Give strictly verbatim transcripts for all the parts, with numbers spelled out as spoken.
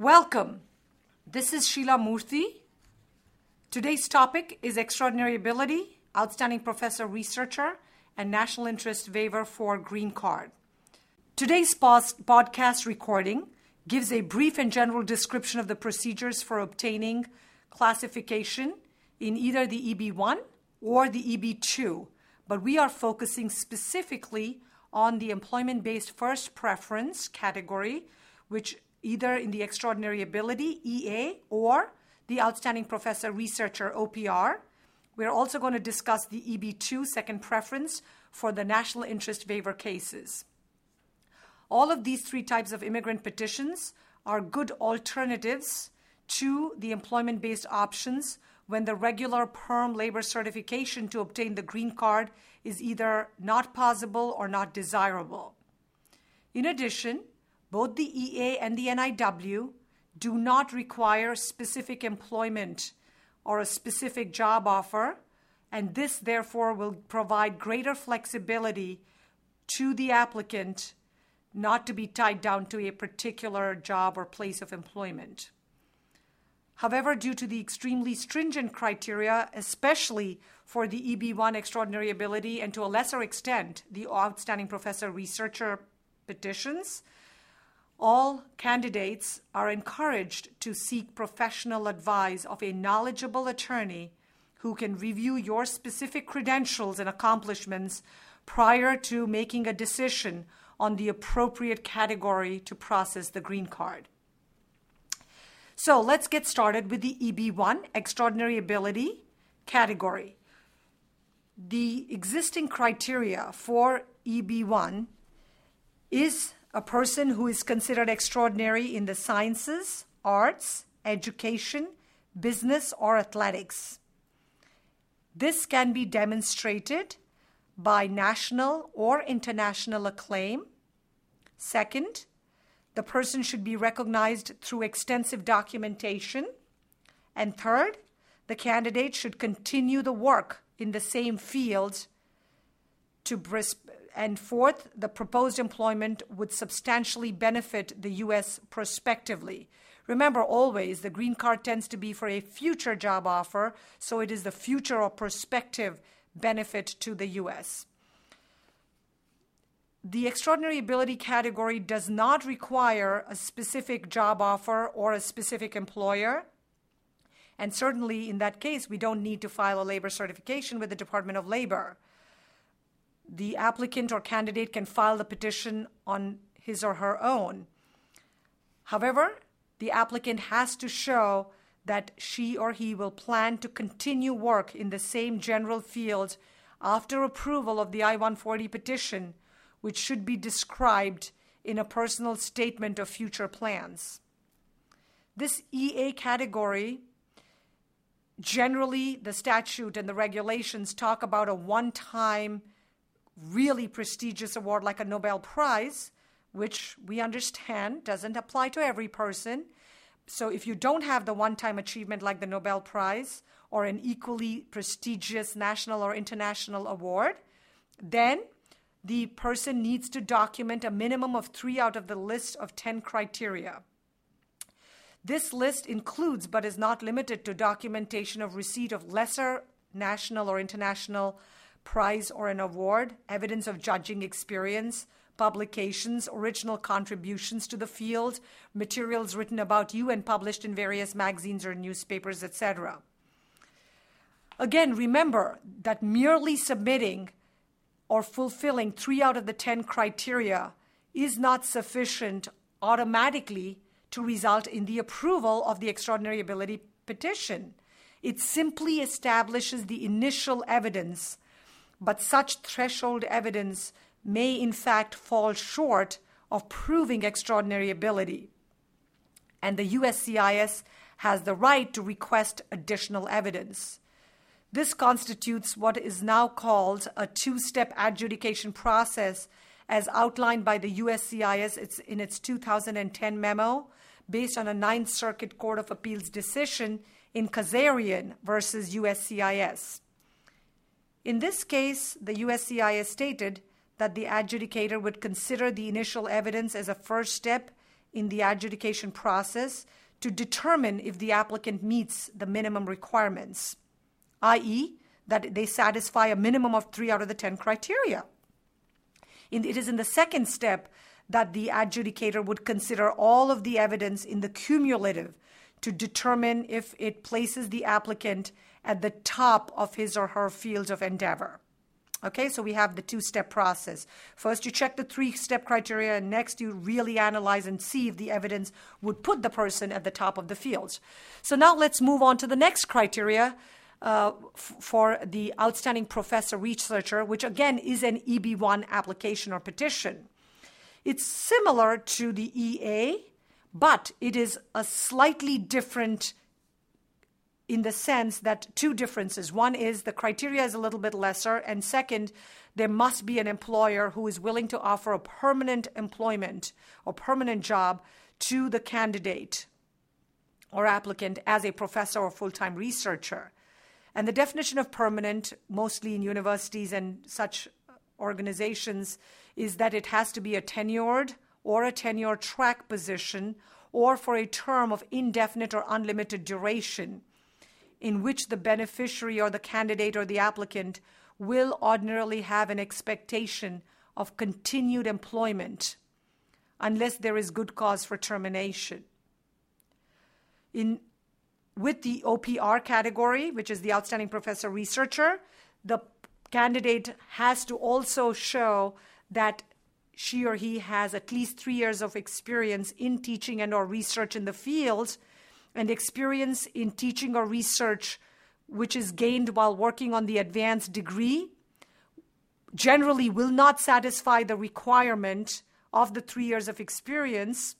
Welcome. This is Sheila Murthy. Today's topic is Extraordinary Ability, Outstanding Professor Researcher, and National Interest Waiver for Green Card. Today's podcast recording gives a brief and general description of the procedures for obtaining classification in either the E B one or the E B two, but we are focusing specifically on the employment-based first preference category, which either in the Extraordinary Ability, E A, or the Outstanding Professor Researcher, O P R. We're also going to discuss the E B two second preference for the National Interest Waiver cases. All of these three types of immigrant petitions are good alternatives to the employment-based options when the regular perm labor certification to obtain the green card is either not possible or not desirable. In addition, both the E A and the N I W do not require specific employment or a specific job offer, and this therefore will provide greater flexibility to the applicant not to be tied down to a particular job or place of employment. However, due to the extremely stringent criteria, especially for the E B one Extraordinary Ability and to a lesser extent the Outstanding Professor Researcher petitions, all candidates are encouraged to seek professional advice of a knowledgeable attorney who can review your specific credentials and accomplishments prior to making a decision on the appropriate category to process the green card. So let's get started with the E B one Extraordinary Ability category. The existing criteria for E B one is a person who is considered extraordinary in the sciences, arts, education, business, or athletics. This can be demonstrated by national or international acclaim. Second, the person should be recognized through extensive documentation. And third, the candidate should continue the work in the same field to brisp- And fourth, the proposed employment would substantially benefit the U S prospectively. Remember always, the green card tends to be for a future job offer, so it is the future or prospective benefit to the U S. The Extraordinary Ability category does not require a specific job offer or a specific employer. And certainly in that case, we don't need to file a labor certification with the Department of Labor. The applicant or candidate can file the petition on his or her own. However, the applicant has to show that she or he will plan to continue work in the same general field after approval of the I one forty petition, which should be described in a personal statement of future plans. This E A category, generally the statute and the regulations talk about a one-time really prestigious award like a Nobel Prize, which we understand doesn't apply to every person. So if you don't have the one-time achievement like the Nobel Prize or an equally prestigious national or international award, then the person needs to document a minimum of three out of the list of ten criteria. This list includes but is not limited to documentation of receipt of lesser national or international prize or an award, evidence of judging experience, publications, original contributions to the field, materials written about you and published in various magazines or newspapers, et cetera. Again, remember that merely submitting or fulfilling three out of the ten criteria is not sufficient automatically to result in the approval of the Extraordinary Ability petition. It simply establishes the initial evidence, but such threshold evidence may in fact fall short of proving extraordinary ability. And the U S C I S has the right to request additional evidence. This constitutes what is now called a two-step adjudication process as outlined by the U S C I S in its two thousand ten memo based on a Ninth Circuit Court of Appeals decision in Kazarian versus U S C I S. In this case, the U S C I S stated that the adjudicator would consider the initial evidence as a first step in the adjudication process to determine if the applicant meets the minimum requirements, that is that they satisfy a minimum of three out of the ten criteria. In, it is in the second step that the adjudicator would consider all of the evidence in the cumulative to determine if it places the applicant at the top of his or her field of endeavor. Okay, so we have the two-step process. First, you check the three-step criteria, and next, you really analyze and see if the evidence would put the person at the top of the field. So now let's move on to the next criteria uh, f- for the outstanding professor researcher, which again is an E B one application or petition. It's similar to the E A, but it is a slightly different in the sense that two differences. One is the criteria is a little bit lesser, and second, there must be an employer who is willing to offer a permanent employment or permanent job to the candidate or applicant as a professor or full-time researcher. And the definition of permanent, mostly in universities and such organizations, is that it has to be a tenured or a tenure-track position or for a term of indefinite or unlimited duration, in which the beneficiary or the candidate or the applicant will ordinarily have an expectation of continued employment unless there is good cause for termination. In, with the O P R category, which is the outstanding professor researcher, the candidate has to also show that she or he has at least three years of experience in teaching and or research in the field, and experience in teaching or research which is gained while working on the advanced degree generally will not satisfy the requirement of the three years of experience,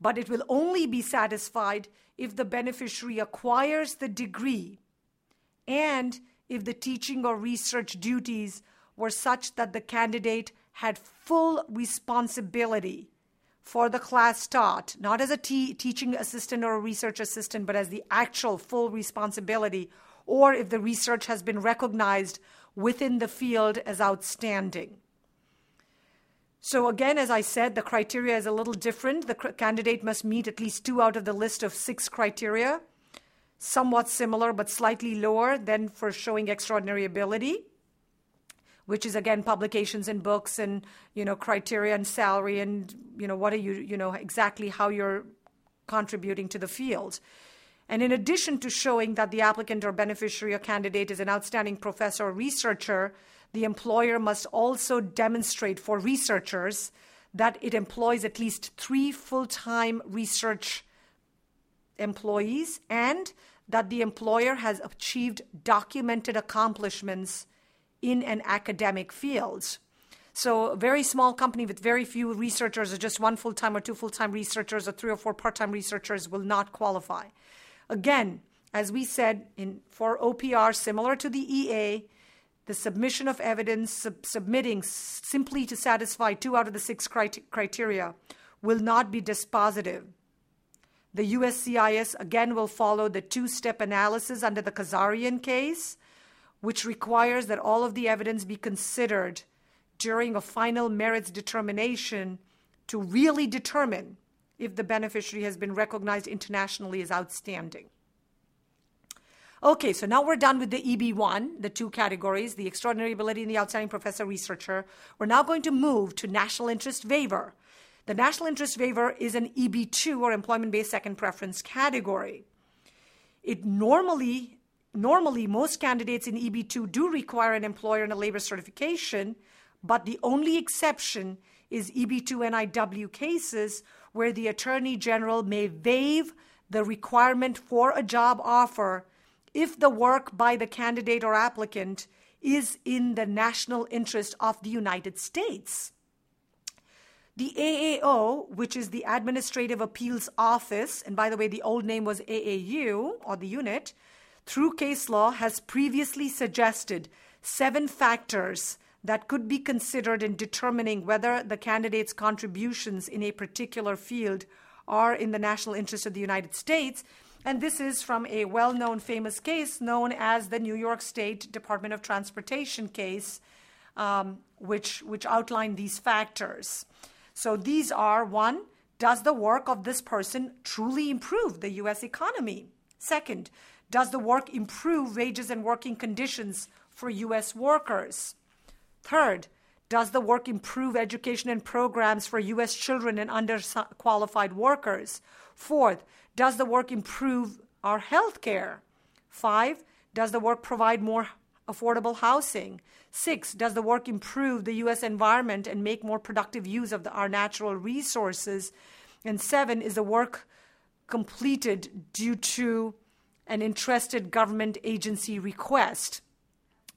but it will only be satisfied if the beneficiary acquires the degree and if the teaching or research duties were such that the candidate had full responsibility for the class taught, not as a te- teaching assistant or a research assistant, but as the actual full responsibility, or if the research has been recognized within the field as outstanding. So again, as I said, the criteria is a little different. The cr- candidate must meet at least two out of the list of six criteria, somewhat similar but slightly lower than for showing extraordinary ability, which is, again, publications in books and, you know, criteria and salary and, you know, what are you, you know, exactly how you're contributing to the field. And in addition to showing that the applicant or beneficiary or candidate is an outstanding professor or researcher, the employer must also demonstrate for researchers that it employs at least three full-time research employees and that the employer has achieved documented accomplishments in an academic field. So a very small company with very few researchers or just one full-time or two full-time researchers or three or four part-time researchers will not qualify. Again, as we said, in for O P R, similar to the E A, the submission of evidence sub- submitting simply to satisfy two out of the six crit- criteria will not be dispositive. The U S C I S again will follow the two-step analysis under the Kazarian case, which requires that all of the evidence be considered during a final merits determination to really determine if the beneficiary has been recognized internationally as outstanding. Okay, so now we're done with the E B one, the two categories, the extraordinary ability and the outstanding professor researcher. We're now going to move to national interest waiver. The national interest waiver is an E B two or employment-based second preference category. It normally Normally, most candidates in E B two do require an employer and a labor certification, but the only exception is E B two N I W cases where the Attorney General may waive the requirement for a job offer if the work by the candidate or applicant is in the national interest of the United States. The A A O, which is the Administrative Appeals Office, and by the way, the old name was A A U or the unit, through case law has previously suggested seven factors that could be considered in determining whether the candidate's contributions in a particular field are in the national interest of the United States. And this is from a well-known famous case known as the New York State Department of Transportation case, um, which, which outlined these factors. So these are, one, Does the work of this person truly improve the U S economy? Second, does the work improve wages and working conditions for U S workers? Third, does the work improve education and programs for U S children and underqualified workers? Fourth, does the work improve our health care? Five, does the work provide more affordable housing? Six, does the work improve the U S environment and make more productive use of the, our natural resources? And seven, is the work completed due to an interested government agency request?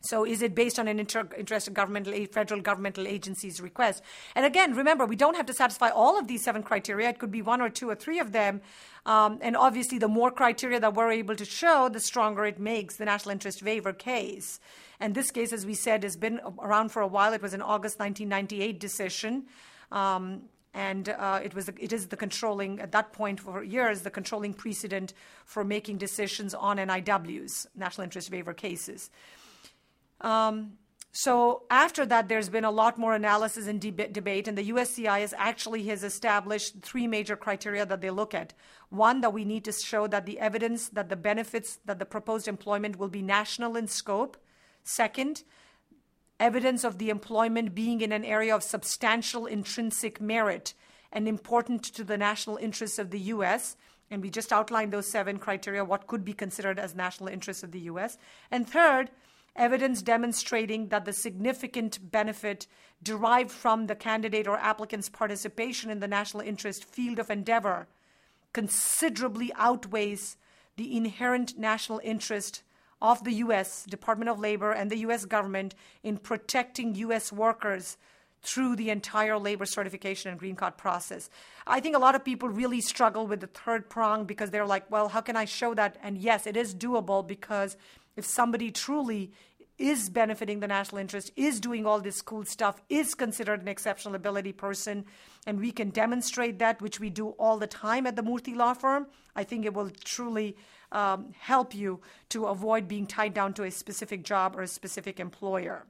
So is it based on an inter- interested governmental, a federal governmental agency's request? And again, remember, we don't have to satisfy all of these seven criteria. It could be one or two or three of them. Um, and obviously, the more criteria that we're able to show, the stronger it makes the national interest waiver case. And this case, as we said, has been around for a while. It was an August nineteen ninety-eight decision. Um, and uh, it was, it is the controlling, at that point for years, the controlling precedent for making decisions on N I Ws, national interest waiver cases. Um, so after that, there's been a lot more analysis and deb- debate, and the U S C I S actually has established three major criteria that they look at. One, that we need to show that the evidence that the benefits that the proposed employment will be national in scope. Second, evidence of the employment being in an area of substantial intrinsic merit and important to the national interests of the U S, and we just outlined those seven criteria, what could be considered as national interests of the U S. And third, evidence demonstrating that the significant benefit derived from the candidate or applicant's participation in the national interest field of endeavor considerably outweighs the inherent national interest of the U S Department of Labor and the U S government in protecting U S workers through the entire labor certification and green card process. I think a lot of people really struggle with the third prong because they're like, well, how can I show that? And yes, it is doable, because if somebody truly is benefiting the national interest, is doing all this cool stuff, is considered an exceptional ability person, and we can demonstrate that, which we do all the time at the Murthy Law Firm, I think it will truly um, help you to avoid being tied down to a specific job or a specific employer.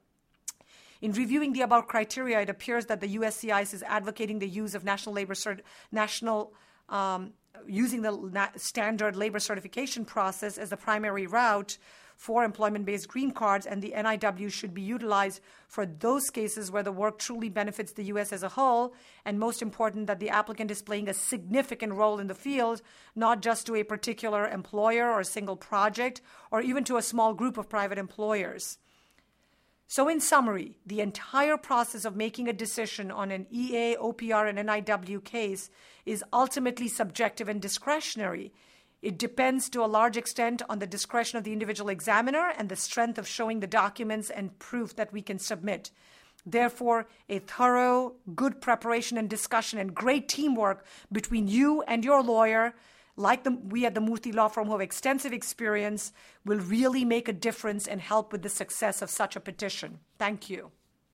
In reviewing the above criteria, it appears that the U S C I S is advocating the use of national labor cert- national um, using the na- standard labor certification process as the primary route for employment-based green cards, and the N I W should be utilized for those cases where the work truly benefits the U S as a whole, and most important, that the applicant is playing a significant role in the field, not just to a particular employer or a single project, or even to a small group of private employers. So in summary, the entire process of making a decision on an E A, O P R, and N I W case is ultimately subjective and discretionary. It depends to a large extent on the discretion of the individual examiner and the strength of showing the documents and proof that we can submit. Therefore, a thorough, good preparation and discussion and great teamwork between you and your lawyer, like the, we at the Murthy Law Firm who have extensive experience, will really make a difference and help with the success of such a petition. Thank you.